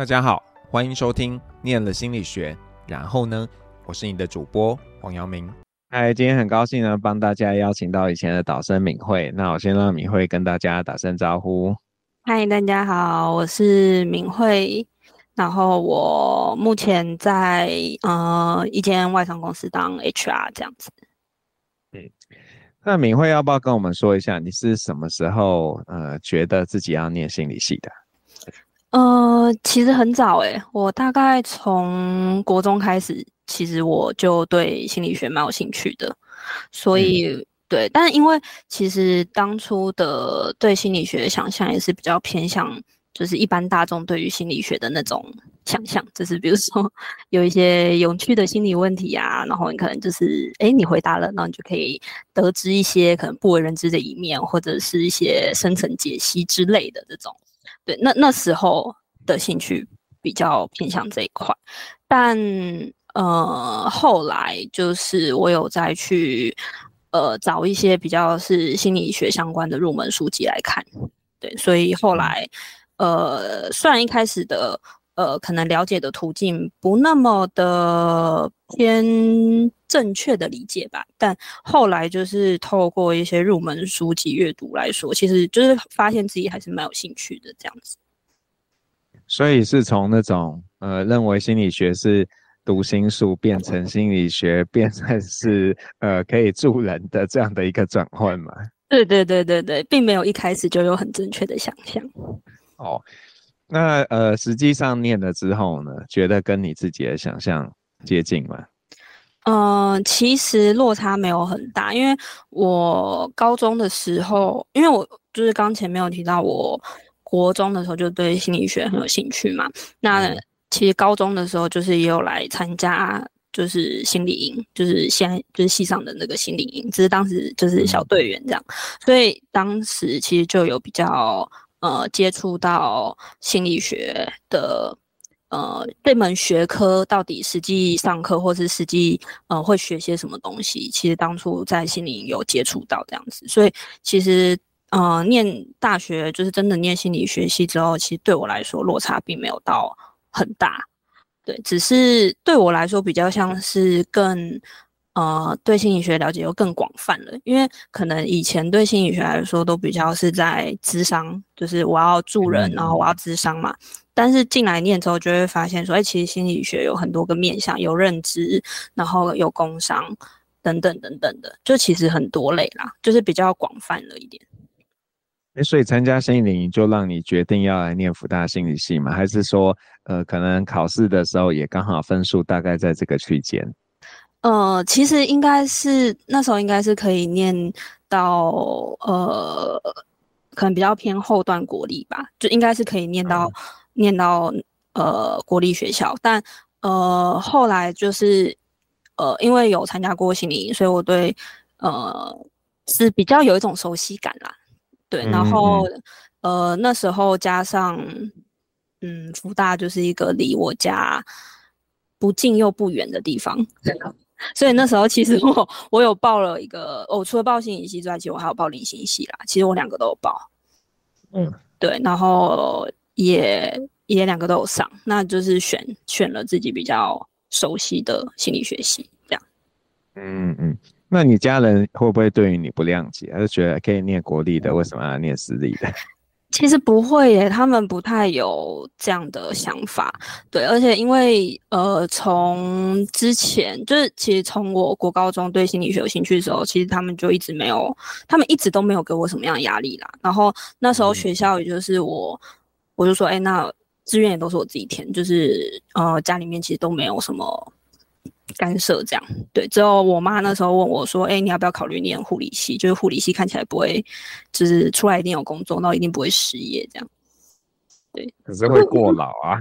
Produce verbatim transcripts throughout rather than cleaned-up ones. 大家好，欢迎收听念了心理学，然后呢，我是你的主播黄瑶明。嗨，今天很高兴呢，帮大家邀请到以前的导生敏慧。那我先让敏慧跟大家打声招呼。嗨，大家好，我是敏慧，然后我目前在呃一间外商公司当 H R 这样子。嗯，那敏慧要不要跟我们说一下，你是什么时候呃觉得自己要念心理系的？呃，其实很早诶、欸，我大概从国中开始，其实我就对心理学蛮有兴趣的，所以、嗯、对，但因为其实当初的对心理学的想象也是比较偏向，就是一般大众对于心理学的那种想象，就是比如说有一些有趣的心理问题啊，然后你可能就是哎你回答了，然后你就可以得知一些可能不为人知的一面，或者是一些深层解析之类的这种。对，那那时候的兴趣比较偏向这一块，但呃后来就是我有再去呃找一些比较是心理学相关的入门书籍来看，对，所以后来呃虽然一开始的呃可能了解的途径不那么的偏正确的理解吧，但后来就是透过一些入门书籍阅读来说，其实就是发现自己还是蛮有兴趣的这样子。所以是从那种呃认为心理学是读心术变成心理学变成是呃可以助人的这样的一个转换嘛？对对对对对，并没有一开始就有很正确的想象。哦，那呃实际上念了之后呢，觉得跟你自己的想象接近吗？嗯、呃，其实落差没有很大，因为我高中的时候，因为我就是刚前面有提到，我国中的时候就对心理学很有兴趣嘛。那其实高中的时候就是也有来参加，就是心理营，就是现在就是系上的那个心理营，只是当时就是小队员这样，所以当时其实就有比较呃接触到心理学的。呃，这门学科到底实际上课或是实际呃会学些什么东西，其实当初在心理有接触到这样子，所以其实呃念大学就是真的念心理学系之后，其实对我来说落差并没有到很大，对，只是对我来说比较像是更呃对心理学了解又更广泛了，因为可能以前对心理学来说都比较是在咨商，就是我要助人然后我要咨商嘛，但是进来念之后就会发现说，哎、欸，其实心理学有很多个面向，有认知，然后有工商等等等等的，就其实很多类啦，就是比较广泛了一点。欸、所以参加心理营就让你决定要来念辅大心理系吗？还是说，呃，可能考试的时候也刚好分数大概在这个区间？呃，其实应该是那时候应该是可以念到呃，可能比较偏后段国立吧，就应该是可以念到、嗯。念到呃国立学校，但呃后来就是呃因为有参加过心理营，所以我对呃是比较有一种熟悉感啦，对，然后嗯嗯呃那时候加上嗯福大就是一个离我家不近又不远的地方，所以那时候其实我我有报了一个，我、哦、除了报心理系之外，其实我还有报灵心系啦，其实我两个都有报，嗯，对，然后。也也两个都有上，那就是选选了自己比较熟悉的心理学系这样。嗯嗯，那你家人会不会对于你不谅解，还是觉得可以念国立的，为什么要念私立的？其实不会耶，他们不太有这样的想法。对，而且因为呃，从之前就是其实从我国高中对心理学有兴趣的时候，其实他们就一直没有，他们一直都没有给我什么样的压力啦。然后那时候学校也就是我。嗯我就说，哎、欸，那志愿也都是我自己填，就是呃，家里面其实都没有什么干涉，这样对。之后我妈那时候问我说，哎、欸，你要不要考虑念护理系？就是护理系看起来不会，就是出来一定有工作，然后一定不会失业这样。对，可是会过劳啊。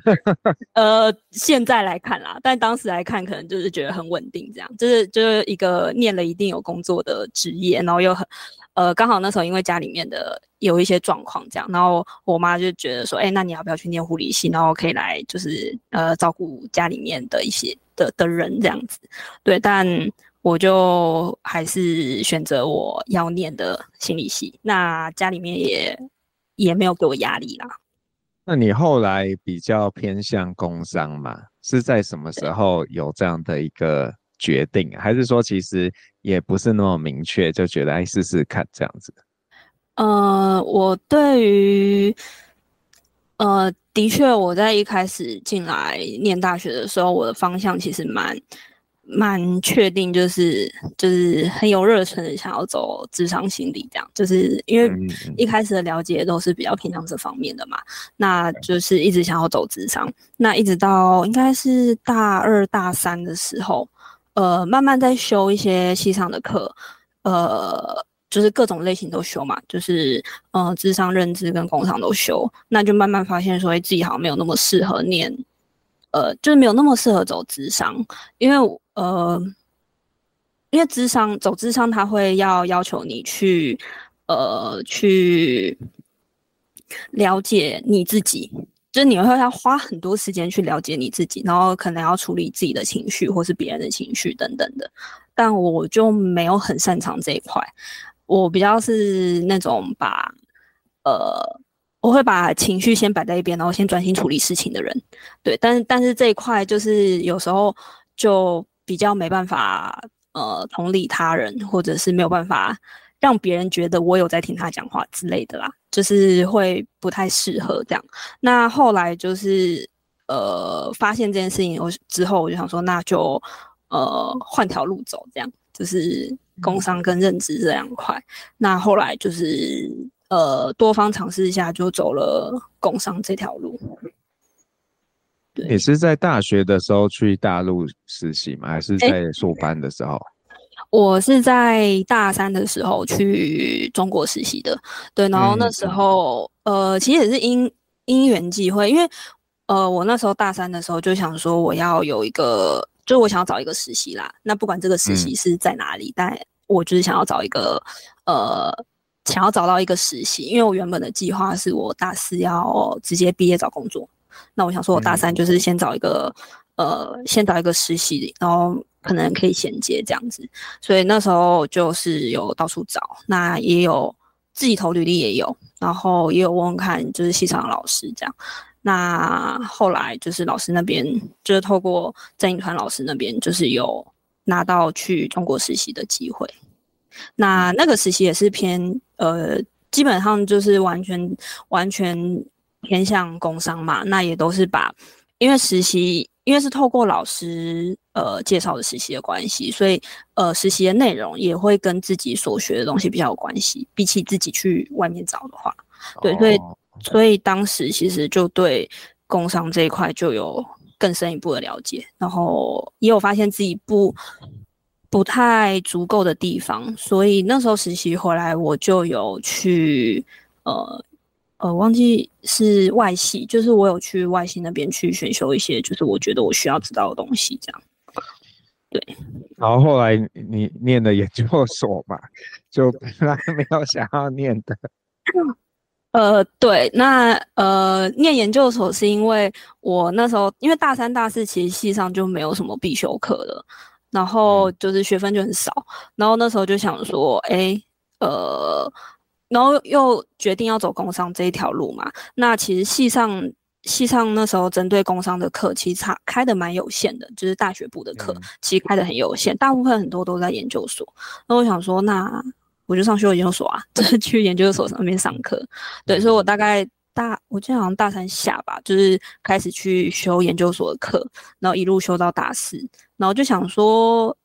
呃，现在来看啦，但当时来看，可能就是觉得很稳定，这样就是就是一个念了一定有工作的职业，然后又很。呃，刚好那时候因为家里面的有一些状况这样，然后我妈就觉得说，哎、欸，那你要不要去念护理系，然后可以来就是呃照顾家里面的一些 的, 的人这样子，对，但我就还是选择我要念的心理系，那家里面也也没有给我压力啦。那你后来比较偏向工商嘛？是在什么时候有这样的一个决定？还是说其实也不是那么明确，就觉得哎试试看这样子？呃，我对于呃，的确我在一开始进来念大学的时候，我的方向其实蛮蛮确定，就是就是很有热忱的想要走职场心理这样，就是因为一开始的了解都是比较偏向这方面的嘛，那就是一直想要走职场，那一直到应该是大二大三的时候。呃，慢慢在修一些系上的课，呃，就是各种类型都修嘛，就是呃，智商、认知跟工商都修，那就慢慢发现说，自己好像没有那么适合念，呃，就是没有那么适合走智商，因为呃，因为智商走智商，它会要要求你去呃去了解你自己。就是你会要花很多时间去了解你自己，然后可能要处理自己的情绪或是别人的情绪等等的，但我就没有很擅长这一块，我比较是那种把呃我会把情绪先摆在一边，然后先专心处理事情的人，对，但是但是这一块就是有时候就比较没办法呃同理他人，或者是没有办法让别人觉得我有在听他讲话之类的啦，就是会不太适合这样。那后来就是呃发现这件事情我之后，我就想说那就呃换条路走这样，就是工商跟认知这两块、嗯。那后来就是呃多方尝试一下，就走了工商这条路。对，你是在大学的时候去大陆实习吗？还是在硕班的时候？欸我是在大三的时候去中国实习的，对，然后那时候、嗯、呃，其实也是因因缘际会，因为呃，我那时候大三的时候就想说我要有一个，就是我想要找一个实习啦，那不管这个实习是在哪里，嗯、但我就是想要找一个呃，想要找到一个实习，因为我原本的计划是我大四要直接毕业找工作，那我想说我大三就是先找一个、嗯、呃，先找一个实习，然后。可能可以衔接这样子，所以那时候就是有到处找，那也有自己投履历也有，然后也有问问看就是系上的老师这样。那后来就是老师那边就是透过郑颖团老师那边就是有拿到去中国实习的机会，那那个实习也是偏呃基本上就是完全完全偏向工商嘛，那也都是把因为实习。因为是透过老师呃介绍的实习的关系，所以呃实习的内容也会跟自己所学的东西比较有关系，比起自己去外面找的话，对，所以、oh. 所以当时其实就对工商这一块就有更深一步的了解，然后也有发现自己不不太足够的地方，所以那时候实习回来我就有去呃。呃，忘记是外系，就是我有去外系那边去选修一些，就是我觉得我需要知道的东西，这样。对。然后后来你念了研究所嘛，就本来没有想要念的。呃，对，那呃，念研究所是因为我那时候因为大三、大四其实系上就没有什么必修课了，然后就是学分就很少，然后那时候就想说，哎，呃。然后又决定要走工商这一条路嘛，那其实系上系上那时候针对工商的课其实开的蛮有限的，就是大学部的课其实开的很有限，大部分很多都在研究所，那我想说那我就上修研究所啊，就是去研究所上面上课，对，所以我大概大我记得好像大三下吧，就是开始去修研究所的课，然后一路修到大四，然后就想说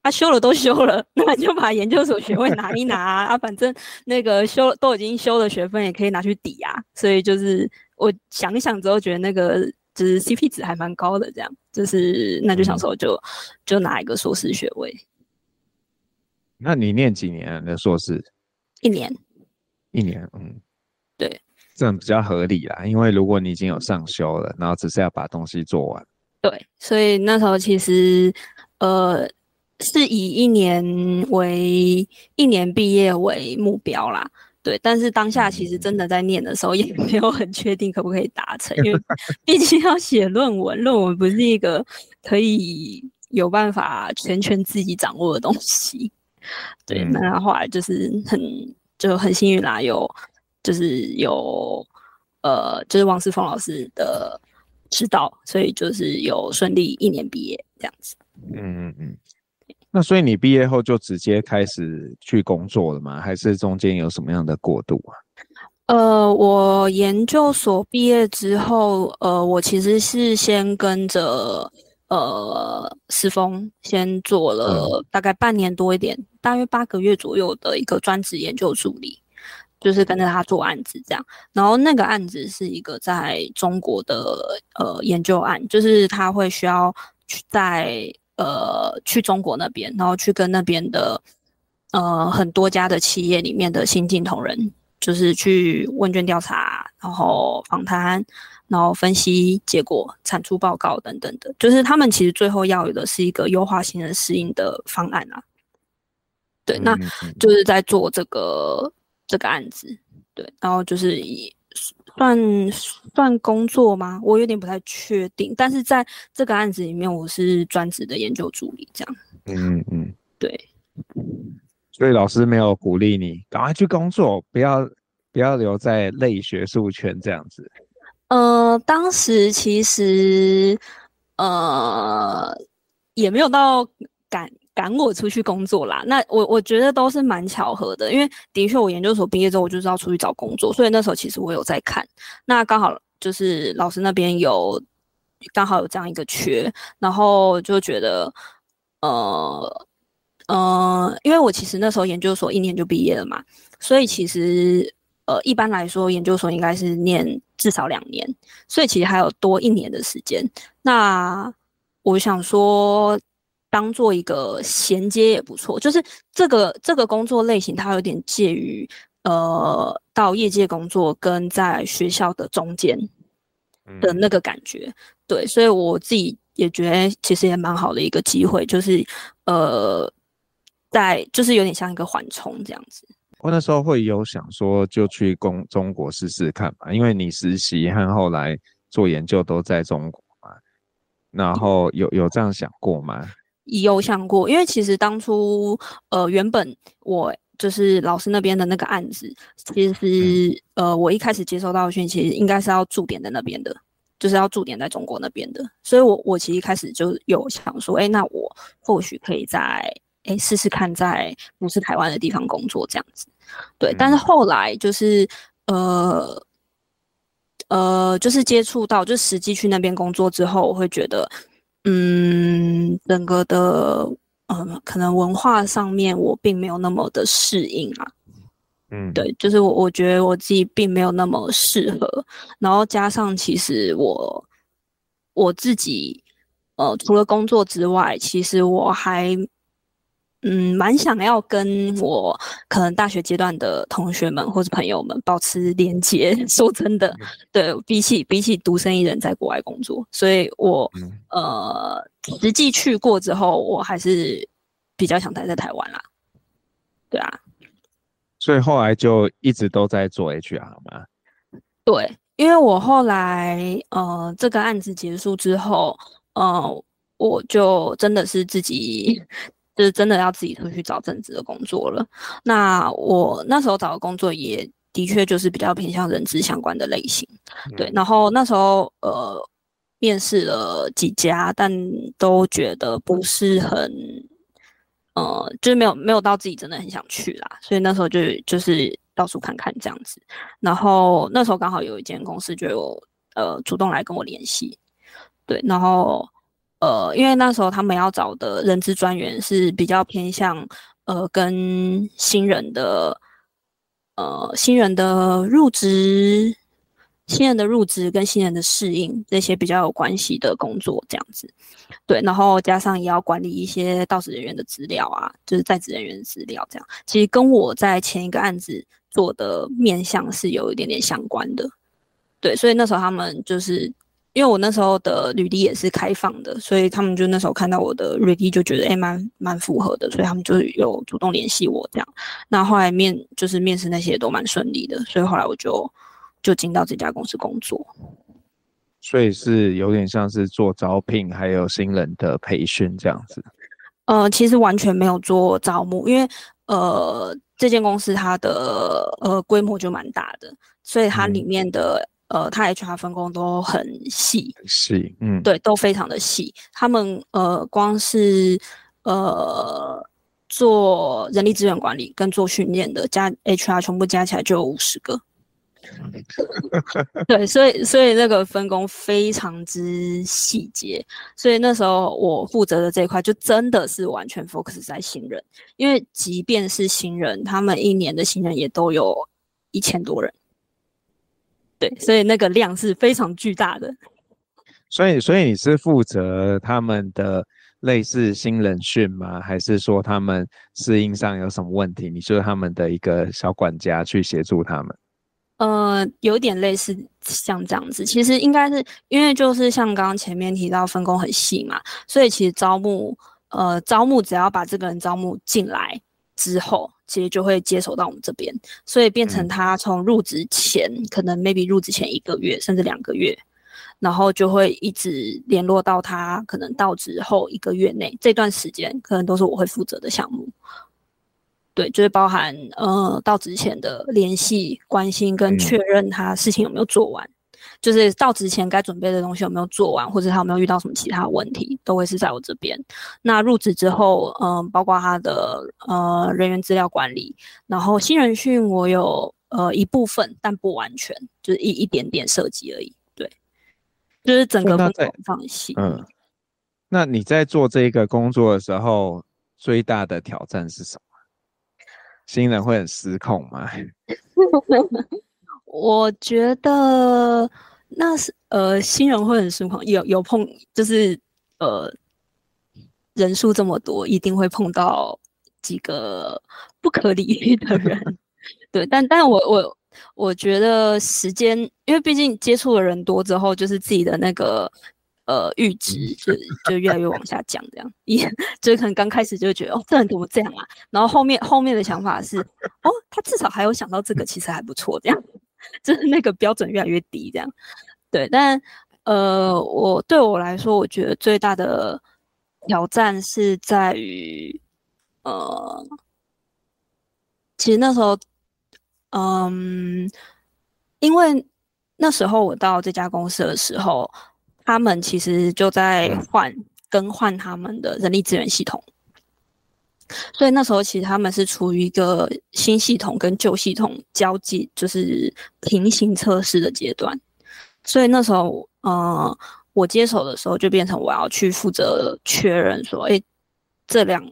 他、啊、修了都修了，那就把研究所学位拿一拿 啊, 啊，反正那个修都已经修了，学分也可以拿去抵啊。所以就是我想一想之后，觉得那个就是 C P 值还蛮高的，这样就是那就想说就就拿一个硕士学位。那你念几年的硕士？一年。一年，嗯，对，这样比较合理啦，因为如果你已经有上修了，然后只是要把东西做完。对，所以那时候其实呃。是以一年为一年毕业为目标啦，对。但是当下其实真的在念的时候，也没有很确定可不可以达成，因为毕竟要写论文，论文不是一个可以有办法全权自己掌握的东西。对，嗯、那后来就是很就很幸运啦，有就是有。呃，就是王世峰老师的指导，所以就是有顺利一年毕业这样子。嗯嗯嗯。那所以你毕业后就直接开始去工作了吗？还是中间有什么样的过渡啊？呃，我研究所毕业之后，呃，我其实是先跟着呃世峰先做了大概半年多一点，嗯、大约八个月左右的一个专职研究助理。就是跟着他做案子这样，然后那个案子是一个在中国的呃研究案，就是他会需要去在呃去中国那边，然后去跟那边的呃很多家的企业里面的新进同仁，就是去问卷调查，然后访谈，然后分析结果、产出报告等等的，就是他们其实最后要有的是一个优化新人适应的方案啊。对，那就是在做这个。这个案子，对，然后就是以算算工作吗？我有点不太确定，但是在这个案子里面，我是专职的研究助理，这样。嗯嗯，对。所以老师没有鼓励你赶快去工作，不要不要留在类学术圈这样子。呃，当时其实呃也没有到感。赶我出去工作啦，那我我觉得都是蛮巧合的，因为的确我研究所毕业之后我就是要出去找工作，所以那时候其实我有在看，那刚好就是老师那边有刚好有这样一个缺，然后就觉得呃呃，因为我其实那时候研究所一年就毕业了嘛，所以其实呃一般来说研究所应该是念至少两年，所以其实还有多一年的时间，那我想说。当做一个衔接也不错，就是这个这个工作类型，它有点介于呃到业界工作跟在学校的中间的那个感觉，嗯、对，所以我自己也觉得其实也蛮好的一个机会，就是呃在就是有点像一个缓冲这样子。我那时候会有想说就去工中国试试看嘛，因为你实习和后来做研究都在中国嘛，然后有有这样想过吗？有想过，因为其实当初，呃，原本我就是老师那边的那个案子，其实，呃，我一开始接收到的讯息，其实应该是要驻点在那边的，就是要驻点在中国那边的，所以我我其实一开始就有想说，哎、欸，那我或许可以在哎试试看，在不是台湾的地方工作这样子，对，但是后来就是，呃。呃，就是接触到，就实际去那边工作之后，我会觉得，嗯，整个的，嗯，可能文化上面我并没有那么的适应啊。嗯，对，就是我我觉得我自己并没有那么适合，然后加上其实我我自己，呃，除了工作之外，其实我还。嗯，蛮想要跟我可能大学阶段的同学们或是朋友们保持连结。说真的，对，比起比起独身一人在国外工作，所以我呃实际去过之后，我还是比较想待在台湾啦。对啊，所以后来就一直都在做 H R 嘛。对，因为我后来呃这个案子结束之后，呃，我就真的是自己。就是真的要自己出去找正职的工作了。那我那时候找的工作也的确就是比较偏向人资相关的类型，对。然后那时候呃面试了几家，但都觉得不是很呃，就是没有没有到自己真的很想去啦。所以那时候就就是到处看看这样子。然后那时候刚好有一间公司就有呃主动来跟我联系，对，然后。呃，因为那时候他们要找的人资专员是比较偏向呃跟新人的呃新人的入职、新人的入职跟新人的适应这些比较有关系的工作这样子，对，然后加上也要管理一些到职人员的资料啊，就是在职人员的资料这样，其实跟我在前一个案子做的面向是有一点点相关的，对，所以那时候他们就是。因为我那时候的履历也是开放的，所以他们就那时候看到我的履历就觉得哎，蛮蛮符合的，所以他们就有主动联系我这样。那后来面就是面试那些也都蛮顺利的，所以后来我就就进到这家公司工作。所以是有点像是做招聘还有新人的培训这样子。呃，其实完全没有做招募，因为呃这间公司它的呃规模就蛮大的，所以它里面的、嗯。呃，它 H R 分工都很细，细，嗯，对，都非常的细。他们呃，光是呃做人力资源管理跟做训练的加 H R 全部加起来就有五十个。对，所以所以那个分工非常之细节，所以那时候我负责的这一块就真的是完全 focus 在新人，因为即便是新人，他们一年的新人也都有一千多人，对，所以那个量是非常巨大的。所以所以你是负责他们的类似新人训吗？还是说他们适应上有什么问题，你就是他们的一个小管家去协助他们？呃，有点类似像这样子，其实应该是因为就是像刚刚前面提到分工很细嘛，所以其实招募，呃，招募只要把这个人招募进来之后，其实就会接手到我们这边，所以变成他从入职前，嗯、可能 maybe 入职前一个月甚至两个月，然后就会一直联络到他可能到职后一个月内这段时间，可能都是我会负责的项目。对，就是包含呃到职前的联系、关心跟确认他事情有没有做完，嗯、就是到职前该准备的东西有没有做完，或者他有没有遇到什么其他问题，都会是在我这边。那入职之后，嗯、呃，包括他的呃人员资料管理，然后新人训我有呃一部分，但不完全，就是一一点点涉及而已。对，就是整个分工放细。嗯，那你在做这个工作的时候，最大的挑战是什么？新人会很失控吗？我觉得那是呃，新人会很失控，有有碰就是呃，人数这么多，一定会碰到几个不可理喻的人。对，但但我我我觉得时间，因为毕竟接触的人多之后，就是自己的那个。呃，阈值就就越来越往下降，这样，就可能刚开始就觉得哦，这人怎么这样啊？然后后面后面的想法是，哦，他至少还有想到这个，其实还不错，这样，就是那个标准越来越低，这样。对，但呃，我对我来说，我觉得最大的挑战是在于，呃，其实那时候，嗯，因为那时候我到这家公司的时候。他们其实就在换更换他们的人力资源系统，所以那时候其实他们是处于一个新系统跟旧系统交际，就是平行测试的阶段。所以那时候，呃，我接手的时候就变成我要去负责确认说，哎，这两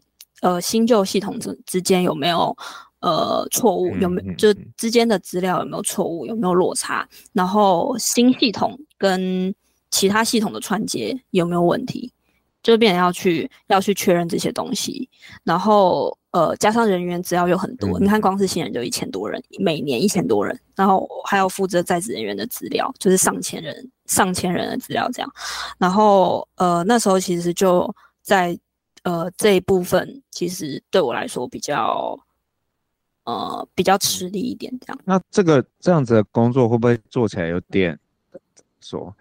呃新旧系统之之间有没有？呃，错误有没有？就之间的资料有没有错误？有没有落差？然后新系统跟其他系统的串接有没有问题，就变成要去要去确认这些东西，然后呃加上人员资料有很多，嗯、你看光是新人就一千多人，每年一千多人，然后还有负责在职人员的资料，就是上千人上千人的资料这样，然后呃那时候其实就在呃这一部分，其实对我来说比较呃比较吃力一点这样。那这个这样子的工作会不会做起来有点说？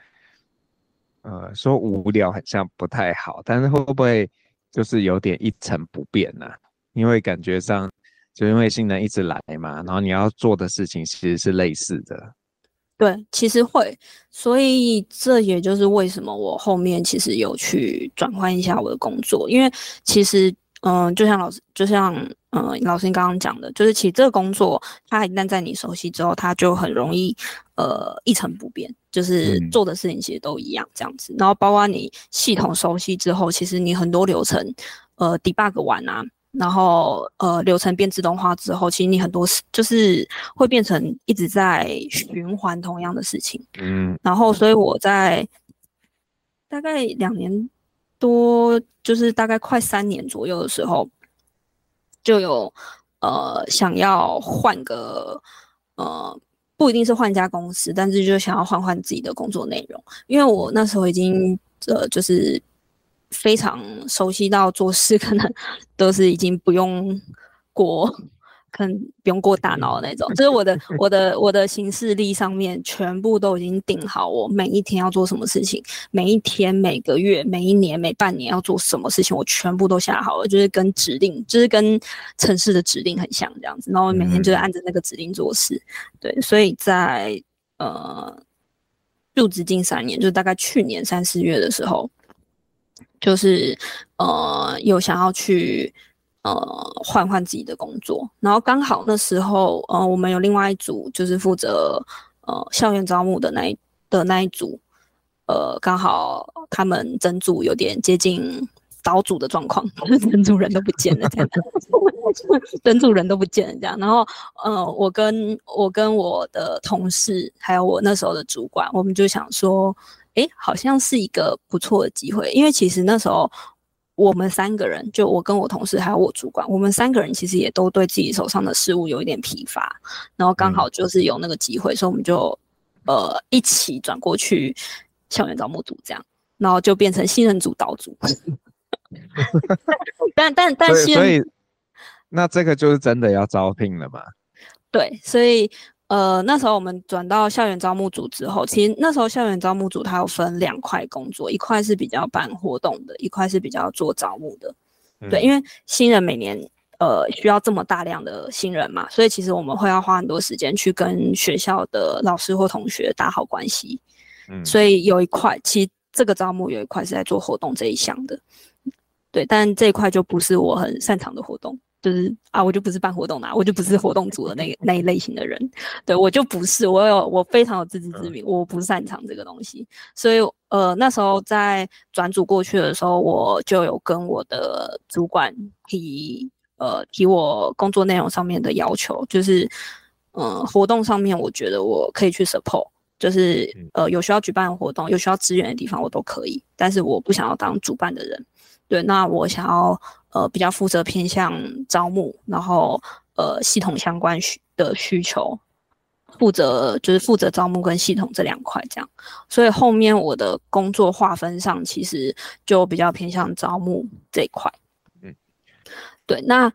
呃，说无聊很像不太好，但是会不会就是有点一成不变呢、啊？因为感觉上，就因为新人一直来嘛，然后你要做的事情其实是类似的。对，其实会，所以这也就是为什么我后面其实有去转换一下我的工作，因为其实，嗯、呃，就像老师，就像嗯、呃，老师你刚刚讲的，就是其实这个工作，它一旦在你熟悉之后，它就很容易呃一成不变。就是做的事情其实都一样这样子，然后包括你系统熟悉之后，其实你很多流程，呃 ，debug 完啊，然后呃流程变自动化之后，其实你很多就是会变成一直在循环同样的事情。嗯，然后所以我在大概两年多，就是大概快三年左右的时候，就有呃想要换个呃。不一定是换家公司，但是就想要换换自己的工作内容，因为我那时候已经呃就是非常熟悉到做事可能都是已经不用过，可能不用过大脑的那种，就是我的我的我的行事历上面全部都已经定好，我每一天要做什么事情，每一天、每个月、每一年、每半年要做什么事情，我全部都下好了，就是跟指令，就是跟程式的指令很像这样子，然后每天就是按着那个指令做事。对，所以在呃入职近三年，就大概去年三四月的时候，就是呃有想要去呃换换自己的工作，然后刚好那时候呃我们有另外一组就是负责呃校园招募的那一的那一组，呃刚好他们整组有点接近岛主的状况，整组人都不见了这样，整组人都不见了这样。然后，呃，我跟我跟我的同事，还有我那时候的主管，我们就想说，哎，好像是一个不错的机会，因为其实那时候我们三个人，就我跟我同事还有我主管，我们三个人其实也都对自己手上的事物有一点疲乏，然后刚好就是有那个机会，嗯、所以我们就呃一起转过去校园招募组这样，然后就变成新人组岛主。但但但是所以，那这个就是真的要招聘了嘛？对，所以呃，那时候我们转到校园招募组之后，其实那时候校园招募组它有分两块工作，一块是比较办活动的，一块是比较做招募的。嗯、对，因为新人每年呃需要这么大量的新人嘛，所以其实我们会要花很多时间去跟学校的老师或同学打好关系。嗯，所以有一块，其实这个招募有一块是在做活动这一项的。对，但这一块就不是我很擅长的活动，就是啊，我就不是办活动的、啊，我就不是活动组的那那一类型的人，对我就不是，我有我非常有自知之明，我不擅长这个东西，所以呃那时候在转组过去的时候，我就有跟我的主管提呃提我工作内容上面的要求，就是嗯、呃、活动上面我觉得我可以去 support。就是呃有需要举办活动有需要支援的地方我都可以，但是我不想要当主办的人。对，那我想要呃比较负责偏向招募，然后呃系统相关的需求，负责就是负责招募跟系统这两块这样。所以后面我的工作划分上其实就比较偏向招募这一块。嗯，对，那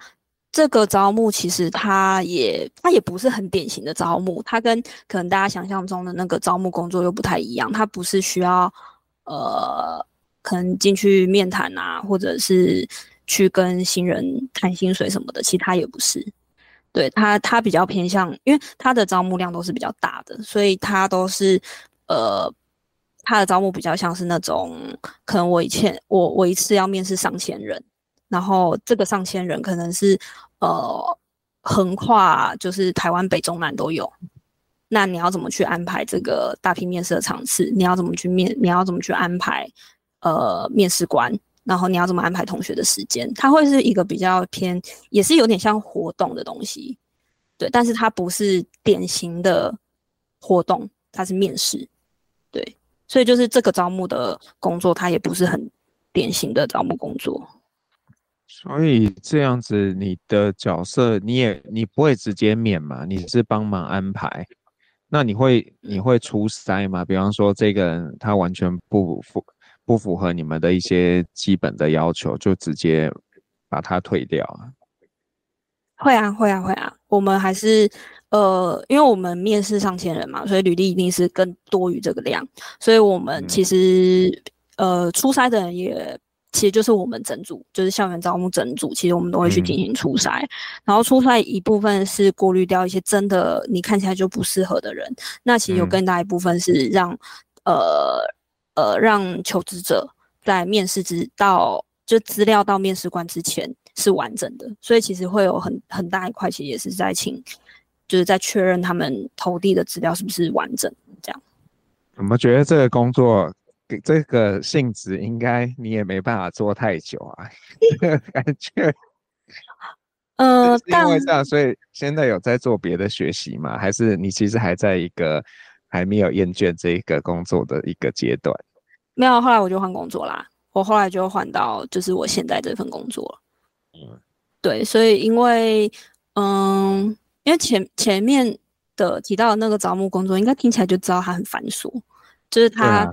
这个招募其实它也它也不是很典型的招募，它跟可能大家想象中的那个招募工作又不太一样，它不是需要呃可能进去面谈啊，或者是去跟新人谈薪水什么的，其他也不是。对，它它比较偏向，因为它的招募量都是比较大的，所以它都是呃它的招募比较像是那种可能我以前我我一次要面试上千人。然后这个上千人可能是，呃，横跨就是台湾北中南都有。那你要怎么去安排这个大批面试的场次？你要怎么去面？你要怎么去安排？呃，面试官，然后你要怎么安排同学的时间？它会是一个比较偏，也是有点像活动的东西，对，但是它不是典型的活动，它是面试，对，所以就是这个招募的工作，它也不是很典型的招募工作。所以这样子，你的角色你也你不会直接免嘛？你是帮忙安排，那你会你会出塞嘛？比方说这个人他完全不符不符合你们的一些基本的要求，就直接把他退掉啊？会啊会啊会啊！我们还是呃，因为我们面试上千人嘛，所以履历一定是更多于这个量，所以我们其实、嗯、呃出塞的人也。其实就是我们整组，就是校园招募整组，其实我们都会去进行出筛、嗯，然后出筛一部分是过滤掉一些真的你看起来就不适合的人，那其实有更大一部分是让、嗯、呃呃让求职者在面试之到就资料到面试官之前是完整的，所以其实会有很很大一块，其实也是在请就是在确认他们投递的资料是不是完整这样。我们觉得这个工作。这个性质应该你也没办法做太久啊，这个感觉。呃，是因为这样，所以现在有在做别的学习吗？还是你其实还在一个还没有厌倦这个工作的一个阶段？没有，后来我就换工作啦。我后来就换到就是我现在这份工作了。嗯，对，所以因为嗯，因为前前面的提到的那个招募工作，应该听起来就知道它很繁琐，就是它。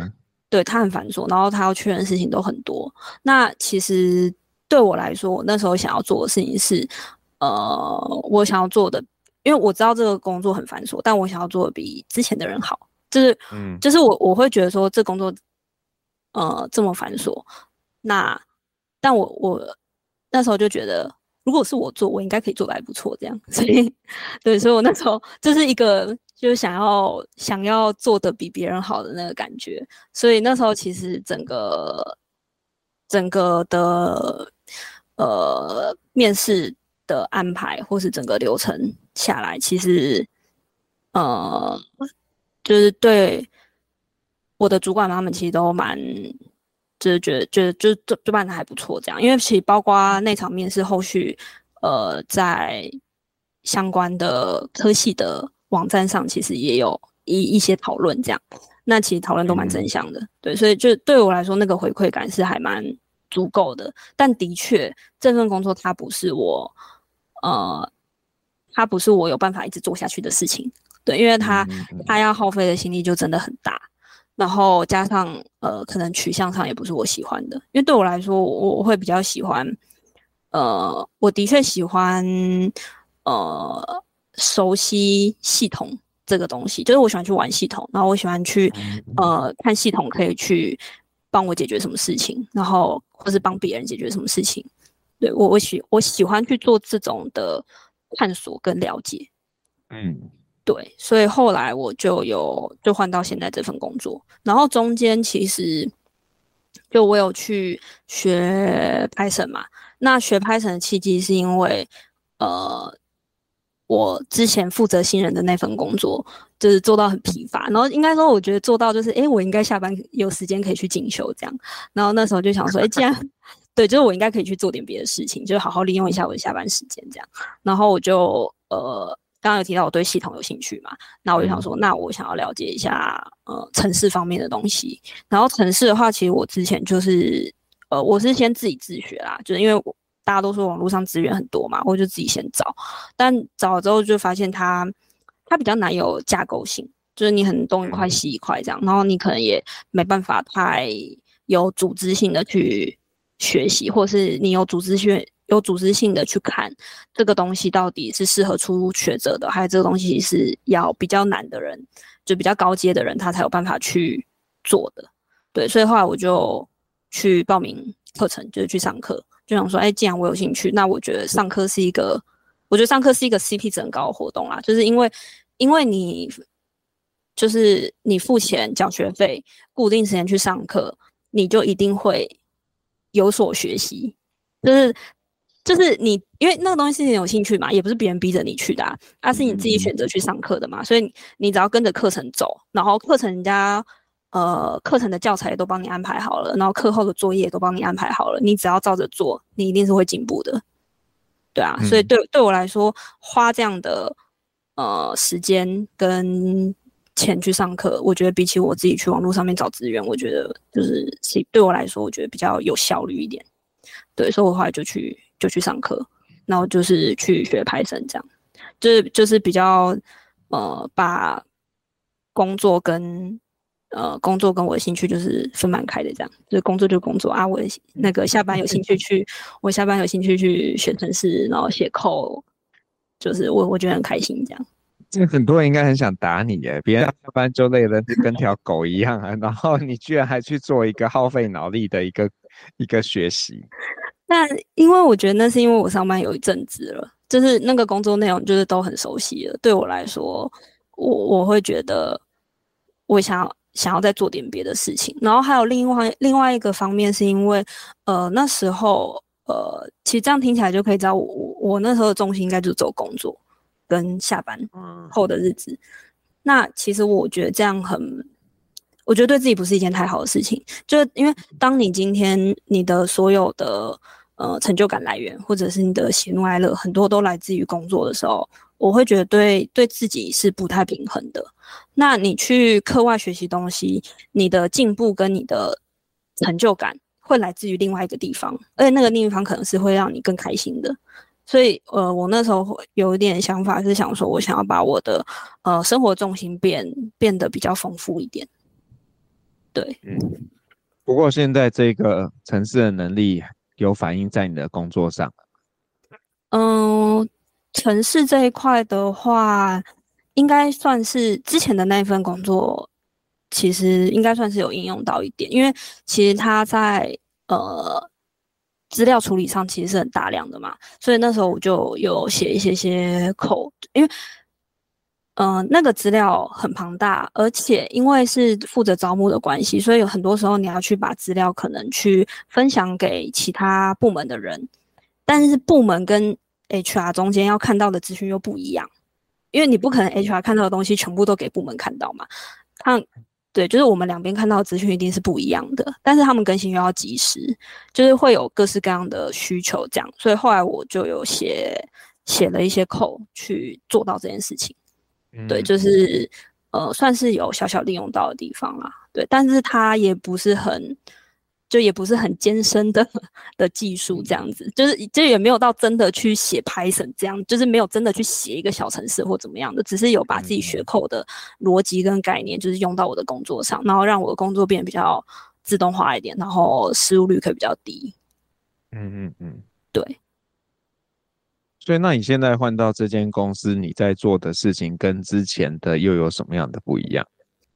对，他很繁琐，然后他要确认事情都很多。那其实对我来说，我那时候想要做的事情是，呃，我想要做的，因为我知道这个工作很繁琐，但我想要做的比之前的人好，就是，嗯，就是我我会觉得说这工作，呃，这么繁琐，那但我我那时候就觉得，如果是我做，我应该可以做得还不错，这样。所以，对，所以我那时候就是一个就是想要想要做的比别人好的那个感觉，所以那时候其实整个整个的呃面试的安排或是整个流程下来，其实呃就是对我的主管他们其实都蛮就是觉得觉得就就就办得还不错这样，因为其实包括那场面试后续呃在相关的科系的网站上其实也有一一些讨论这样，那其实讨论都蛮正向的、嗯、对，所以就对我来说那个回馈感是还蛮足够的。但的确这份工作它不是我呃它不是我有办法一直做下去的事情，对，因为它、嗯嗯、它要耗费的心力就真的很大，然后加上呃可能取向上也不是我喜欢的，因为对我来说我我会比较喜欢呃我的确喜欢呃熟悉系统这个东西，就是我喜欢去玩系统，然后我喜欢去呃看系统可以去帮我解决什么事情，然后或是帮别人解决什么事情，对，我我喜我喜欢去做这种的探索跟了解，嗯，对，所以后来我就有就换到现在这份工作，然后中间其实就我有去学 Python 嘛，那学 Python 的契机是因为呃。我之前负责新人的那份工作就是做到很疲乏，然后应该说我觉得做到就是诶我应该下班有时间可以去进修这样，然后那时候就想说诶既然对就是我应该可以去做点别的事情，就好好利用一下我的下班时间这样，然后我就呃刚刚有提到我对系统有兴趣嘛，那我就想说那我想要了解一下呃程式方面的东西，然后程式的话其实我之前就是呃我是先自己自学啦，就是因为我大家都说网络上资源很多嘛，我就自己先找，但找了之后就发现它它比较难有架构性，就是你很东一块西一块这样，然后你可能也没办法太有组织性的去学习，或是你有组织性有组织性的去看这个东西到底是适合初学者的，还有这个东西是要比较难的人就比较高阶的人他才有办法去做的，对，所以后来我就去报名课程，就是去上课，就想说，哎、欸，既然我有兴趣，那我觉得上课是一个，我觉得上课是一个 C P 值很高的活动啦，就是因为，因为你就是你付钱缴学费，固定时间去上课，你就一定会有所学习，就是就是你因为那个东西是你有兴趣嘛，也不是别人逼着你去的、啊，而、啊、是你自己选择去上课的嘛，所以你只要跟着课程走，然后课程人家。呃，课程的教材都帮你安排好了，然后课后的作业都帮你安排好了，你只要照着做，你一定是会进步的，对啊，嗯、所以对对我来说，花这样的呃时间跟钱去上课，我觉得比起我自己去网络上面找资源，我觉得就是对我来说，我觉得比较有效率一点。对，所以我后来就去就去上课，然后就是去学 Python 这样，就是就是比较呃把工作跟呃，工作跟我的兴趣就是分蛮开的，这样就是工作就工作啊，我那个下班有兴趣去，我下班有兴趣去学程式，然后写code，就是我我觉得很开心这样。这很多人应该很想打你耶，别人下班就累了，跟条狗一样啊，然后你居然还去做一个耗费脑力的一个一个学习。那因为我觉得那是因为我上班有一阵子了，就是那个工作内容就是都很熟悉了，对我来说，我我会觉得我想要。想要再做点别的事情，然后还有另外另外一个方面是因为，呃，那时候呃，其实这样听起来就可以知道我，我我那时候的重心应该就是走工作跟下班后的日子。嗯、那其实我觉得这样很，我觉得对自己不是一件太好的事情，就是因为当你今天你的所有的呃成就感来源，或者是你的喜怒哀乐，很多都来自于工作的时候。我会觉得对对自己是不太平衡的。那你去课外学习东西，你的进步跟你的成就感会来自于另外一个地方，而且那个地方可能是会让你更开心的。所以呃，我那时候有一点想法是想说，我想要把我的呃生活重心变变得比较丰富一点。对，嗯。不过现在这个程式的能力有反映在你的工作上。嗯、呃。程式这一块的话，应该算是之前的那一份工作，其实应该算是有应用到一点，因为其实它在呃资料处理上其实是很大量的嘛，所以那时候我就有写一些些code，因为呃，那个资料很庞大，而且因为是负责招募的关系，所以有很多时候你要去把资料可能去分享给其他部门的人，但是部门跟 H R 中间要看到的资讯又不一样，因为你不可能 H R 看到的东西全部都给部门看到嘛。他对，就是我们两边看到的资讯一定是不一样的，但是他们更新又要及时，就是会有各式各样的需求这样，所以后来我就有写写了一些code去做到这件事情。对，就是呃，算是有小小利用到的地方啦。对，但是它也不是很，就也不是很艰深的的技术这样子，就是就也没有到真的去写 Python 这样，就是没有真的去写一个小程式或怎么样的，只是有把自己学code的逻辑跟概念，就是用到我的工作上，然后让我的工作变得比较自动化一点，然后失误率可以比较低。嗯嗯嗯，对。所以那你现在换到这间公司，你在做的事情跟之前的又有什么样的不一样？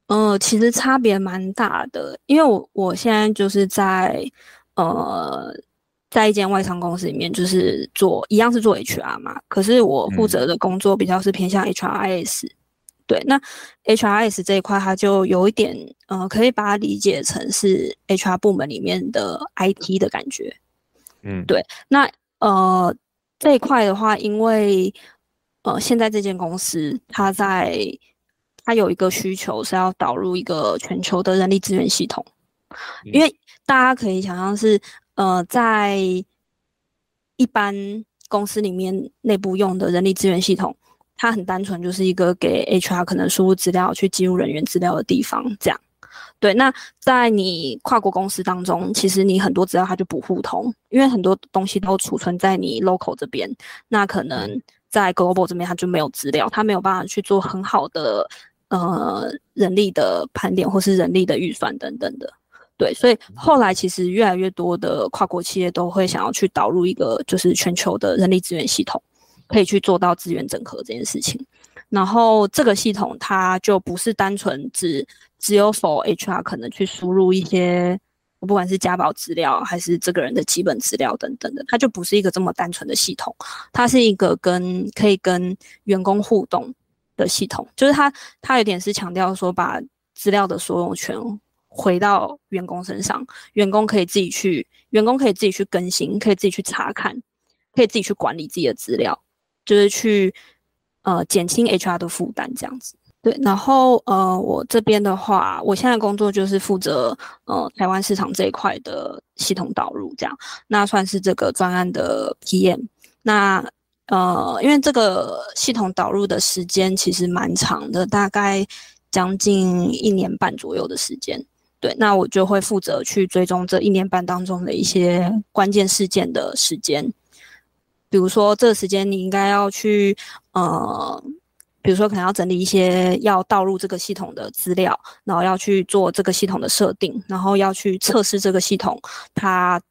呃，其实差别蛮大的，因为我我现在就是在呃在一间外商公司里面，就是做一样是做 H R 嘛，可是我负责的工作比较是偏向 H R I S、嗯、对，那 H R I S 这一块它就有一点呃，可以把它理解成是 H R 部门里面的 I T 的感觉。嗯，对，那呃。这一块的话，因为呃，现在这间公司它在它有一个需求是要导入一个全球的人力资源系统，因为大家可以想象是呃，在一般公司里面内部用的人力资源系统，它很单纯就是一个给 H R 可能输入资料去记录人员资料的地方，这样。对，那在你跨国公司当中，其实你很多资料它就不互通，因为很多东西都储存在你 local 这边，那可能在 global 这边它就没有资料，它没有办法去做很好的呃人力的盘点或是人力的预算等等的。对，所以后来其实越来越多的跨国企业都会想要去导入一个就是全球的人力资源系统，可以去做到资源整合这件事情。然后这个系统它就不是单纯只只有 for H R 可能去输入一些，不管是家保资料还是这个人的基本资料等等的，它就不是一个这么单纯的系统，它是一个跟可以跟员工互动的系统，就是它它有点是强调说把资料的所有权回到员工身上，员工可以自己去员工可以自己去更新，可以自己去查看，可以自己去管理自己的资料，就是去呃减轻 H R 的负担这样子。对，然后呃，我这边的话，我现在工作就是负责呃台湾市场这一块的系统导入，这样，那算是这个专案的 P M。那呃，因为这个系统导入的时间其实蛮长的，大概将近一年半左右的时间。对，那我就会负责去追踪这一年半当中的一些关键事件的时间，比如说这个时间你应该要去呃。比如说可能要整理一些要导入这个系统的资料，然后要去做这个系统的设定，然后要去测试这个系统它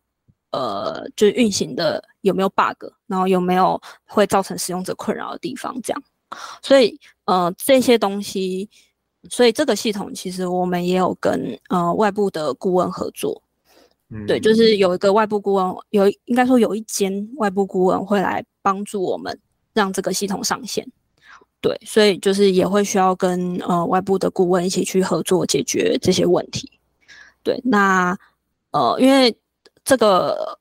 呃就是运行的有没有 bug， 然后有没有会造成使用者困扰的地方这样。所以呃这些东西，所以这个系统其实我们也有跟呃外部的顾问合作。嗯、对，就是有一个外部顾问，有应该说有一间外部顾问会来帮助我们让这个系统上线。对，所以就是也会需要跟呃外部的顾问一起去合作解决这些问题。对，那呃因为这个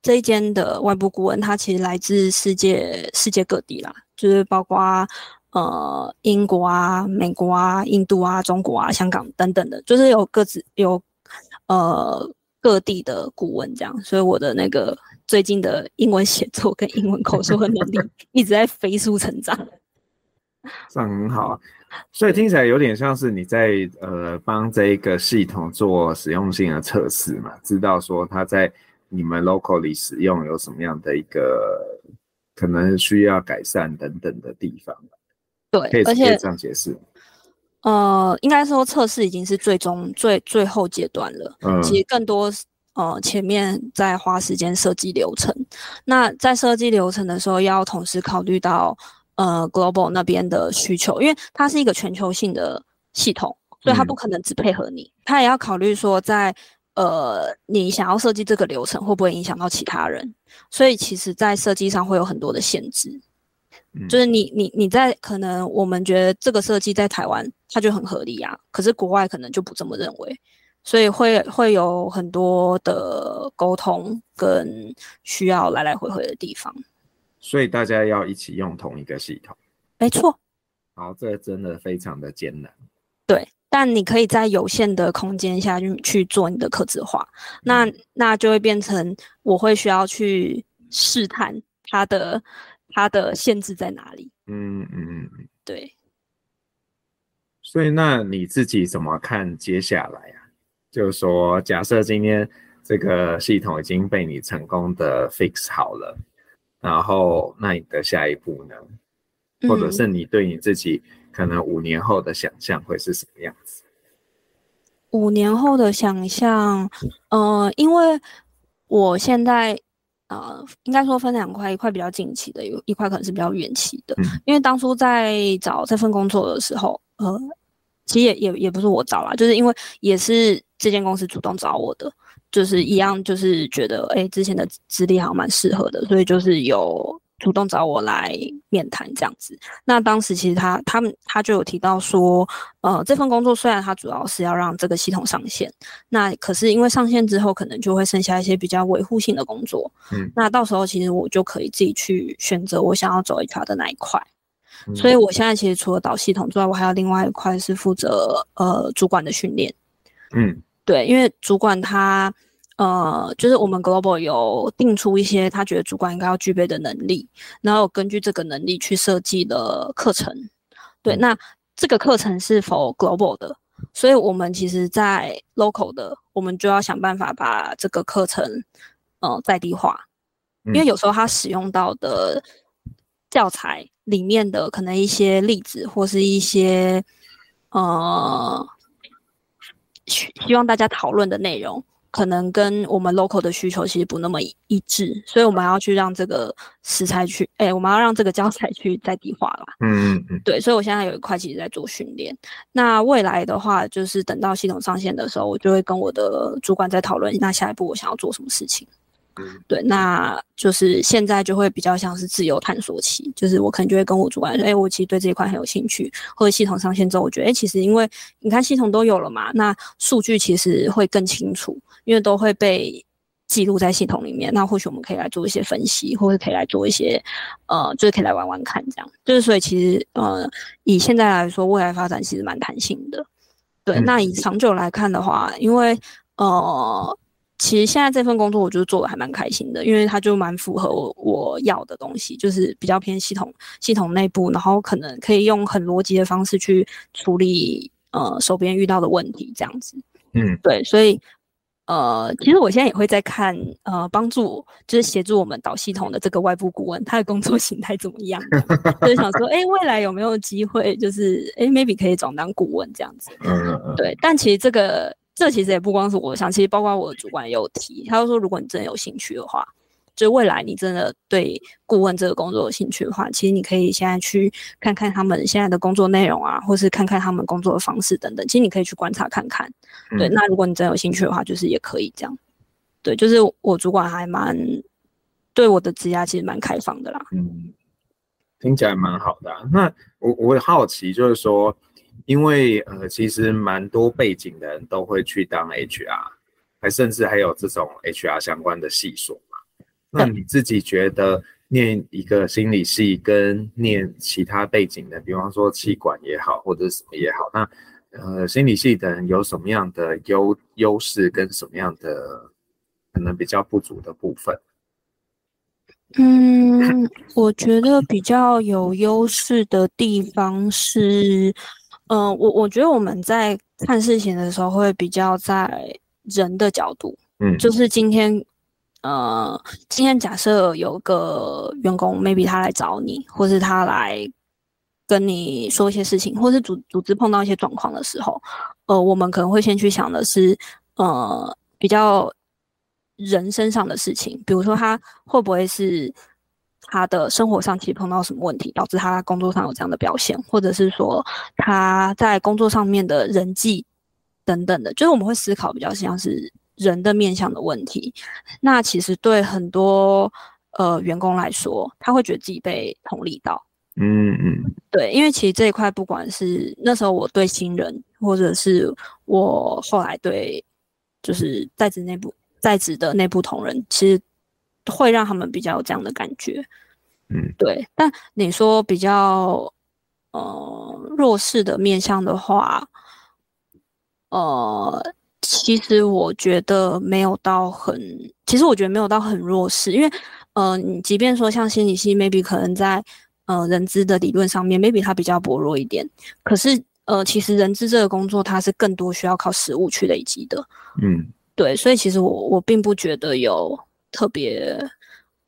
这一间的外部顾问，他其实来自世界世界各地啦，就是包括呃英国啊、美国啊、印度啊、中国啊、香港等等的，就是有各自有呃各地的顾问这样，所以我的那个最近的英文写作跟英文口说的能力一直在飞速成长。这样很好啊，所以听起来有点像是你在呃帮这个系统做实用性的测试嘛，知道说它在你们 local 里使用有什么样的一个可能需要改善等等的地方。对，可以，而且可以这样解释。呃，应该说测试已经是最终最最后阶段了，嗯、其实更多。呃，前面在花时间设计流程，那在设计流程的时候，要同时考虑到。呃 global 那边的需求，因为它是一个全球性的系统，所以它不可能只配合你，它也要考虑说在呃你想要设计这个流程会不会影响到其他人，所以其实在设计上会有很多的限制。嗯、就是你你你在可能我们觉得这个设计在台湾它就很合理啊，可是国外可能就不这么认为，所以会会有很多的沟通跟需要来来回回的地方。所以大家要一起用同一个系统。没错。好，这真的非常的艰难。对，但你可以在有限的空间下去去做你的客制化，那那就会变成我会需要去试探它的它的限制在哪里。嗯嗯嗯，对。所以那你自己怎么看接下来啊？就是说，假设今天这个系统已经被你成功的 fix 好了，然后那你的下一步呢？或者是你对你自己可能五年后的想象会是什么样子？五年后的想象，呃，因为我现在呃，应该说分两块，一块比较近期的，有一块可能是比较远期的。嗯、因为当初在找这份工作的时候，呃，其实也也也不是我找啦，就是因为也是这间公司主动找我的，就是一样，就是觉得哎、欸，之前的资历好像蛮适合的，所以就是有。主动找我来面谈这样子，那当时其实他他们他就有提到说，呃，这份工作虽然它主要是要让这个系统上线，那可是因为上线之后可能就会剩下一些比较维护性的工作，嗯，那到时候其实我就可以自己去选择我想要走 H R 的哪一块，嗯，所以我现在其实除了导系统之外，我还有另外一块是负责呃主管的训练，嗯，对，因为主管他。呃，就是我们 global 有定出一些他觉得主管应该要具备的能力，然后根据这个能力去设计的课程。对，那这个课程是否 global 的？所以我们其实在 local 的，我们就要想办法把这个课程呃在地化，因为有时候他使用到的教材里面的可能一些例子或是一些呃希望大家讨论的内容。可能跟我们 local 的需求其实不那么一致，所以我们要去让这个食材去，哎、欸，我们要让这个教材去在地化啦。嗯嗯嗯，对，所以我现在有一块其实在做训练。那未来的话，就是等到系统上线的时候，我就会跟我的主管在讨论，那下一步我想要做什么事情。嗯，对，那就是现在就会比较像是自由探索期，就是我可能就会跟我主管说，哎、欸，我其实对这一块很有兴趣，或者系统上线之后，我觉得，哎、欸，其实因为你看系统都有了嘛，那数据其实会更清楚。因为都会被记录在系统里面，那或许我们可以来做一些分析，或者可以来做一些，呃，就是可以来玩玩看这样。就是所以其实，呃，以现在来说，未来发展其实蛮弹性的。对，那以长久来看的话，因为呃，其实现在这份工作我就是做的还蛮开心的，因为它就蛮符合我我要的东西，就是比较偏系统系统内部，然后可能可以用很逻辑的方式去处理呃手边遇到的问题这样子。嗯，对，所以。呃，其实我现在也会在看，呃，帮助就是协助我们导系统的这个外部顾问，他的工作形态怎么样？就是想说，哎、欸，未来有没有机会，就是哎、欸、，maybe 可以转当顾问这样子。嗯，对。但其实这个，这其实也不光是我想，其实包括我的主管也有提，他就说，如果你真的有兴趣的话，就未来你真的对顾问这个工作有兴趣的话，其实你可以现在去看看他们现在的工作内容啊，或是看看他们工作的方式等等。其实你可以去观察看看。对，那如果你真的有兴趣的话，就是也可以这样。对，就是我主管还蛮对我的职涯其实蛮开放的啦。嗯，听起来蛮好的啊。那我我好奇就是说，因为呃，其实蛮多背景的人都会去当 H R， 还甚至还有这种 H R 相关的系所。那你自己觉得念一个心理系跟念其他背景的，比方说企管也好，或者什么也好，那呃心理系的人有什么样的优优势跟什么样的可能比较不足的部分？嗯，我觉得比较有优势的地方是，呃，我我觉得我们在看事情的时候会比较在人的角度，嗯，就是今天。呃，今天假设有个员工 ，maybe 他来找你，或是他来跟你说一些事情，或是组组织碰到一些状况的时候，呃，我们可能会先去想的是，呃，比较人身上的事情，比如说他会不会是他的生活上其实碰到什么问题，导致他工作上有这样的表现，或者是说他在工作上面的人际等等的，就是我们会思考比较像是。人的面向的问题，那其实对很多呃员工来说，他会觉得自己被同理到，嗯嗯，对，因为其实这一块不管是那时候我对新人，或者是我后来对就是在职内部在职的内部同仁，其实会让他们比较有这样的感觉。嗯，对。但你说比较呃弱势的面向的话，呃，其实我觉得没有到很，其实我觉得没有到很弱势，因为呃，你即便说像心理系 ，maybe 可能在呃，人资的理论上面 ，maybe 它比较薄弱一点。可是，呃，其实人资这个工作，它是更多需要靠实务去累积的。嗯，对，所以其实我我并不觉得有特别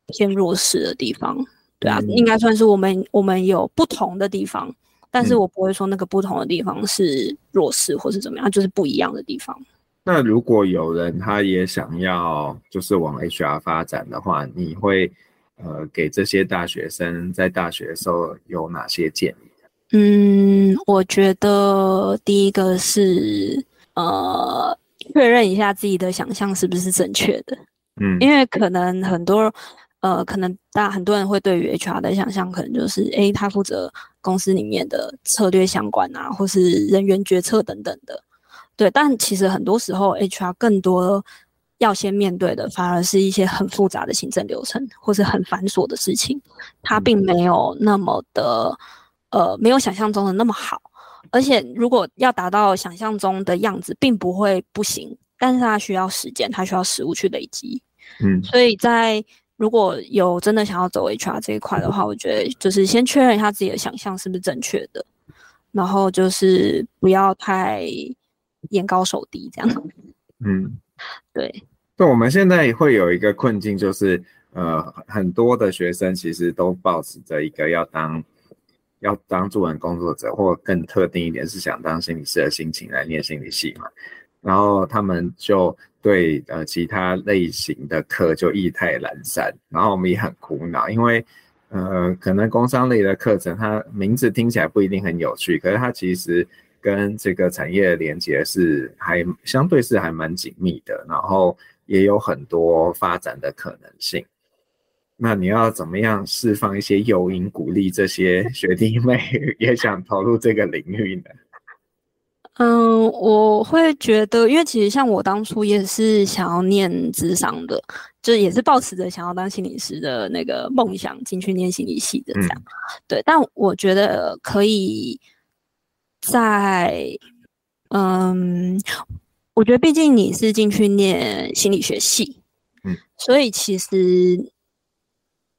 偏弱势的地方。对啊，嗯、应该算是我们我们有不同的地方，但是我不会说那个不同的地方是弱势或是怎么样，就是不一样的地方。那如果有人他也想要就是往 H R 发展的话，你会？呃，给这些大学生在大学的时候有哪些建议？嗯，我觉得第一个是呃，确认一下自己的想象是不是正确的。嗯，因为可能很多呃，可能大很多人会对于 H R 的想象可能就是，哎，他负责公司里面的策略相关啊，或是人员决策等等的。对，但其实很多时候 H R 更多。要先面对的反而是一些很复杂的行政流程，或是很繁琐的事情，它并没有那么的，呃，没有想象中的那么好。而且，如果要达到想象中的样子，并不会不行，但是它需要时间，它需要实务去累积。嗯，所以在如果有真的想要走 H R 这一块的话，我觉得就是先确认一下自己的想象是不是正确的，然后就是不要太眼高手低这样。嗯，对。那我们现在会有一个困境，就是呃，很多的学生其实都抱持着一个要当要当助人工作者，或更特定一点是想当心理师的心情来念心理系嘛。然后他们就对呃其他类型的课就意态懒散，然后我们也很苦恼，因为呃可能工商类的课程，它名字听起来不一定很有趣，可是它其实跟这个产业的连结是还相对是还蛮紧密的，然后。也有很多发展的可能性，那你要怎么样释放一些诱因，鼓励这些学弟妹也想投入这个领域呢？嗯，我会觉得，因为其实像我当初也是想要念咨商的，就也是抱持着想要当心理师的那个梦想进去念心理系的这样。嗯、对，但我觉得可以在嗯。我觉得毕竟你是进去念心理学系，嗯，所以其实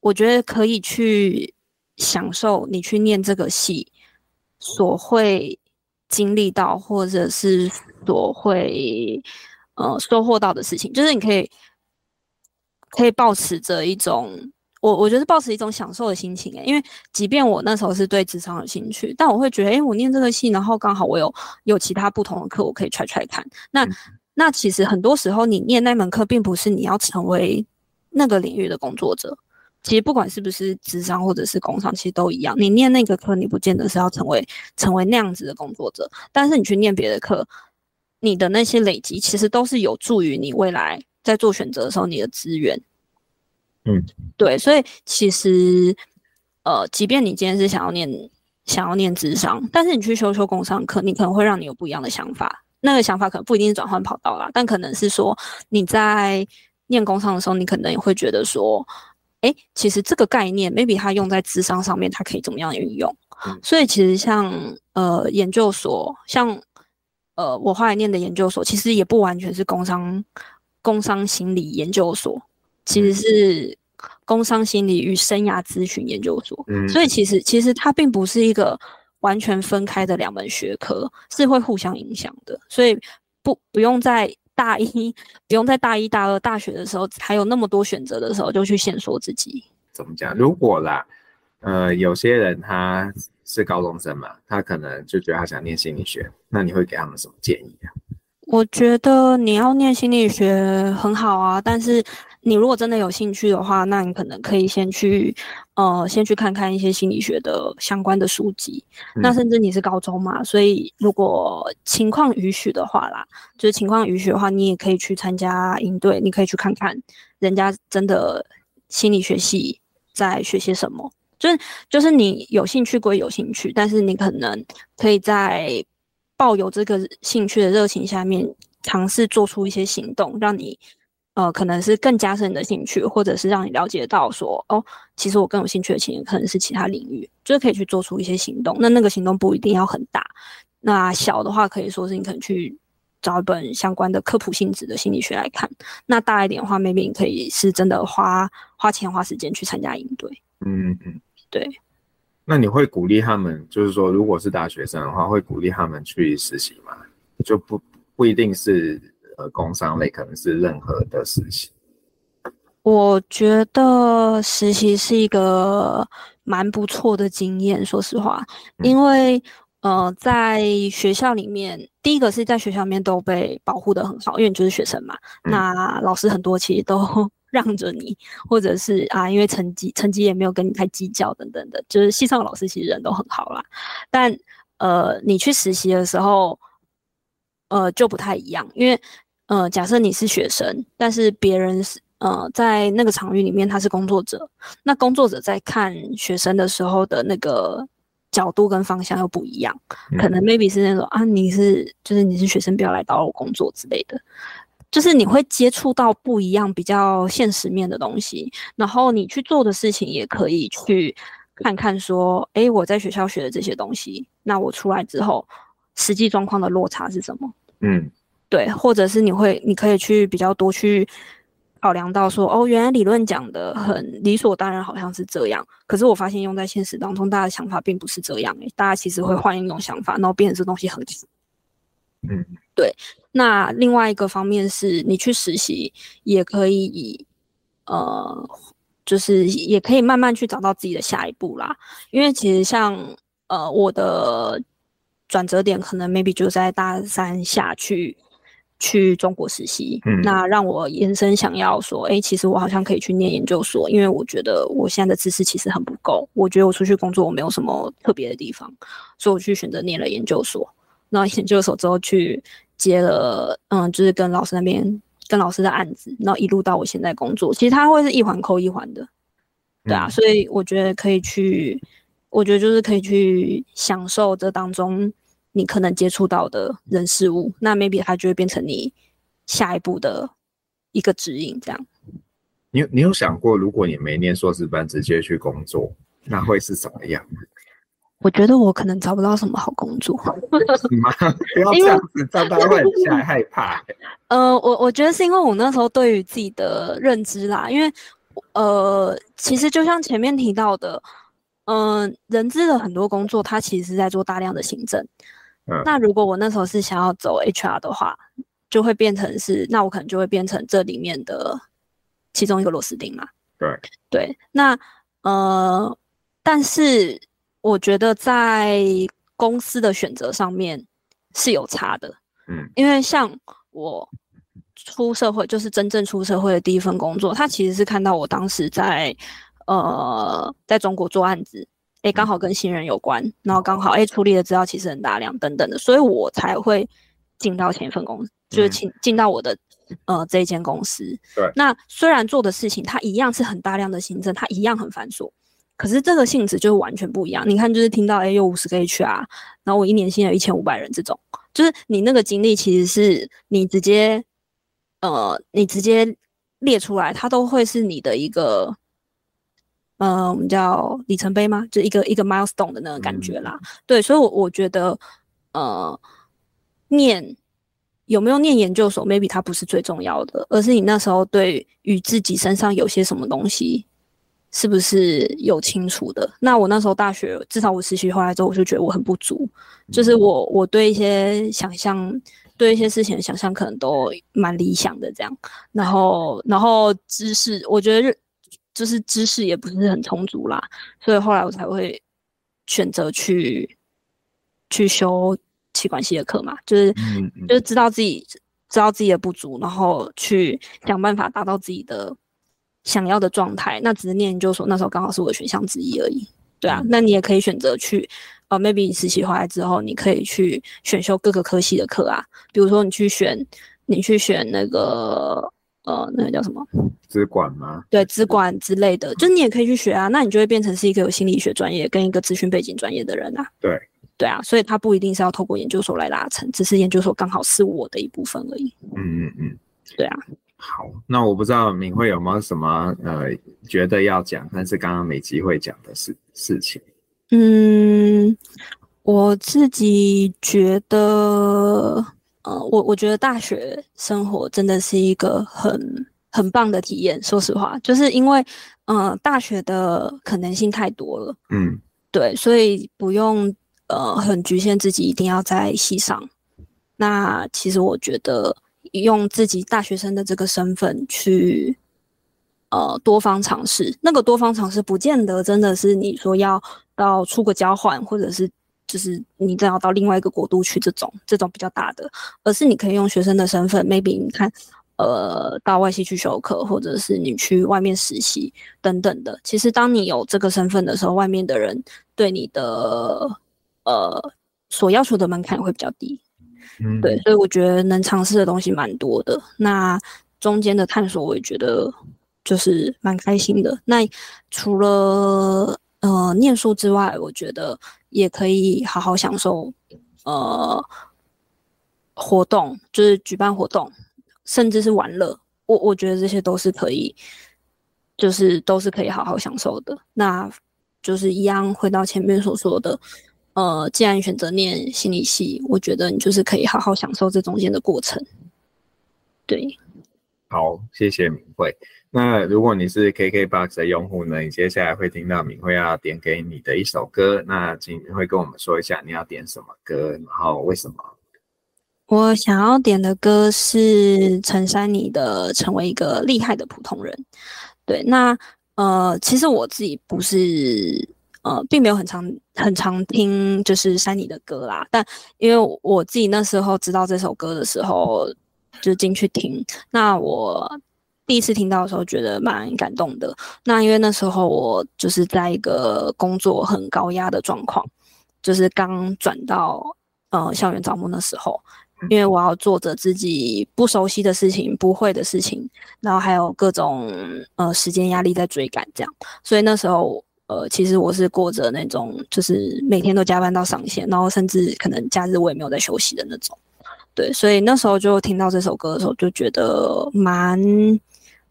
我觉得可以去享受你去念这个系所会经历到，或者是所会呃收获到的事情，就是你可以可以抱持着一种。我我觉得抱持一种享受的心情、欸、因为即便我那时候是对职场有兴趣，但我会觉得，哎、欸，我念这个系，然后刚好我有有其他不同的课，我可以try try看。那、嗯、那其实很多时候，你念那门课，并不是你要成为那个领域的工作者。其实不管是不是职场或者是工商，其实都一样。你念那个课，你不见得是要成为成为那样子的工作者，但是你去念别的课，你的那些累积，其实都是有助于你未来在做选择的时候，你的资源。嗯，对，所以其实，呃，即便你今天是想要念想要念諮商，但是你去修修工商课，你可能会让你有不一样的想法。那个想法可能不一定是转换跑道啦，但可能是说你在念工商的时候，你可能也会觉得说，哎，其实这个概念 ，maybe 它用在諮商上面，它可以怎么样运用？嗯、所以其实像呃研究所，像呃我后来念的研究所，其实也不完全是工商工商心理研究所。其实是工商心理与生涯咨询研究所，嗯、所以其实其实它并不是一个完全分开的两门学科，是会互相影响的。所以不不用在大一，不用在大一大二大学的时候还有那么多选择的时候就去限缩自己。怎么讲？如果啦，呃，有些人他是高中生嘛，他可能就觉得他想念心理学，那你会给他们什么建议啊？我觉得你要念心理学很好啊，但是你如果真的有兴趣的话，那你可能可以先去，呃，先去看看一些心理学的相关的书籍。嗯、那甚至你是高中嘛，所以如果情况允许的话啦，就是情况允许的话，你也可以去参加营队，你可以去看看人家真的心理学系在学些什么。就是就是你有兴趣归有兴趣，但是你可能可以在抱有这个兴趣的热情下面，尝试做出一些行动，让你呃可能是更加深你的兴趣，或者是让你了解到说哦，其实我更有兴趣的情可能是其他领域，就是可以去做出一些行动。那那个行动不一定要很大，那小的话可以说是你可能去找一本相关的科普性质的心理学来看，那大一点的话 maybe 你可以是真的花花钱花时间去参加营队。嗯嗯，对。那你会鼓励他们，就是说如果是大学生的话，会鼓励他们去实习吗？就不不一定是呃工商类，可能是任何的实习。我觉得实习是一个蛮不错的经验，说实话，因为、嗯呃，在学校里面，第一个是在学校里面都被保护得很好，因为你就是学生嘛。那老师很多其实都让着你，或者是啊，因为成绩成绩也没有跟你太计较等等的，就是系上的老师其实人都很好啦。但呃，你去实习的时候，呃，就不太一样，因为呃，假设你是学生，但是别人是呃在那个场域里面他是工作者，那工作者在看学生的时候的那个角度跟方向又不一样，可能 maybe 是那种啊，你是就是你是学生，不要来打扰我工作之类的，就是你会接触到不一样比较现实面的东西，然后你去做的事情也可以去看看说，哎，我在学校学的这些东西，那我出来之后实际状况的落差是什么？嗯，对，或者是你会你可以去比较多去考量到说，哦，原来理论讲的很理所当然，好像是这样。可是我发现用在现实当中，大家的想法并不是这样、欸、大家其实会换一种想法，然后变成这东西很死。嗯，对。那另外一个方面是，你去实习也可以，呃，就是也可以慢慢去找到自己的下一步啦。因为其实像呃我的转折点，可能 maybe 就在大三下去。去中国实习，那让我延伸想要说，哎、欸，其实我好像可以去念研究所，因为我觉得我现在的知识其实很不够，我觉得我出去工作我没有什么特别的地方，所以我去选择念了研究所。那研究所之后去接了，嗯，就是跟老师那边跟老师的案子，然后一路到我现在工作，其实它会是一环扣一环的，对啊，所以我觉得可以去，我觉得就是可以去享受这当中。你可能接触到的人事物，那 maybe 它就会变成你下一步的一个指引，这样。你你有想过，如果你没念硕士班，直接去工作，那会是什么样？我觉得我可能找不到什么好工作。不要这样子，这样大家会很害怕、欸。呃，我我觉得是因为我那时候对于自己的认知啦，因为呃，其实就像前面提到的，嗯、呃，人资的很多工作，它其实是在做大量的行政。那如果我那时候是想要走 H R 的话，就会变成是，那我可能就会变成这里面的其中一个螺丝钉嘛。对对，那呃，但是我觉得在公司的选择上面是有差的。嗯，因为像我出社会，就是真正出社会的第一份工作，他其实是看到我当时在呃在中国做案子。哎，刚好跟新人有关，然后刚好哎处理的资料其实很大量等等的，所以我才会进到前一份公司，就是进进到我的呃这一间公司。对，那虽然做的事情它一样是很大量的行政，它一样很繁琐，可是这个性质就是完全不一样。你看，就是听到哎有五十个 H R， 然后我一年薪有一千五百人这种，就是你那个经历其实是你直接呃你直接列出来，它都会是你的一个。呃，我们叫里程碑吗？就一个一个 milestone 的那个感觉啦。嗯、对，所以我，我我觉得，呃，念有没有念研究所 ，maybe 它不是最重要的，而是你那时候对于自己身上有些什么东西，是不是有清楚的？那我那时候大学，至少我实习回来之后，我就觉得我很不足，就是我我对一些想象。对一些事情的想象可能都蛮理想的这样，然后然后知识，我觉得。就是知识也不是很充足啦，所以后来我才会选择去去修企管系的课嘛，就是就是知道自己知道自己的不足，然后去想办法达到自己的想要的状态。那只是念研究所那时候刚好是我的选项之一而已，对啊。那你也可以选择去呃 ，maybe 你实习回来之后，你可以去选修各个科系的课啊，比如说你去选你去选那个。呃那个叫什么资管吗？对，资管之类的，就是你也可以去学啊，那你就会变成是一个有心理学专业跟一个资讯背景专业的人啊。对对啊，所以他不一定是要透过研究所来达成，只是研究所刚好是我的一部分而已。嗯嗯嗯，对啊。好，那我不知道敏慧有没有什么呃觉得要讲，但是刚刚没机会讲的事事情。嗯，我自己觉得，呃，我我觉得大学生活真的是一个很很棒的体验。说实话，就是因为呃大学的可能性太多了。嗯，对，所以不用呃很局限自己一定要在系上。那其实我觉得，用自己大学生的这个身份去，呃，多方尝试。那个多方尝试，不见得真的是你说要到出国交换，或者是就是你真要到另外一个国度去这种这种比较大的，而是你可以用学生的身份 ，maybe 你看，呃，到外系去修课，或者是你去外面实习等等的。其实当你有这个身份的时候，外面的人对你的呃所要求的门槛会比较低。嗯，对，所以我觉得能尝试的东西蛮多的。那中间的探索，我也觉得就是蛮开心的。那除了呃念书之外，我觉得也可以好好享受呃活动，就是举办活动，甚至是玩乐。我我觉得这些都是可以，就是都是可以好好享受的。那就是一样回到前面所说的。呃，既然选择念心理系，我觉得你就是可以好好享受这中间的过程。对，好，谢谢敏慧。那如果你是 K K B O X 的用户呢，你接下来会听到敏慧要点给你的一首歌，那请敏慧跟我们说一下你要点什么歌，然后为什么？我想要点的歌是陈珊妮的《成为一个厉害的普通人》。对，那呃，其实我自己不是。呃，并没有很常很常听就是珊妮的歌啦，但因为我自己那时候知道这首歌的时候，就进去听。那我第一次听到的时候，觉得蛮感动的。那因为那时候我就是在一个工作很高压的状况，就是刚转到呃校园招募的时候，因为我要做着自己不熟悉的事情、不会的事情，然后还有各种呃时间压力在追赶这样，所以那时候。呃，其实我是过着那种，就是每天都加班到上限，然后甚至可能假日我也没有在休息的那种。对，所以那时候就听到这首歌的时候，就觉得蛮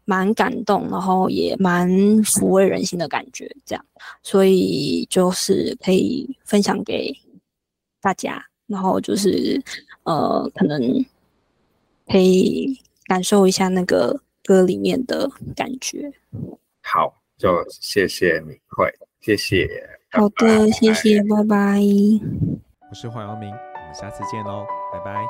蛮感动，然后也蛮抚慰人心的感觉，这样。所以就是可以分享给大家，然后就是呃，可能可以感受一下那个歌里面的感觉。好。就谢谢敏慧，谢谢。好的，拜拜，谢谢，拜拜。我是黄耀明，我们下次见喽，拜拜。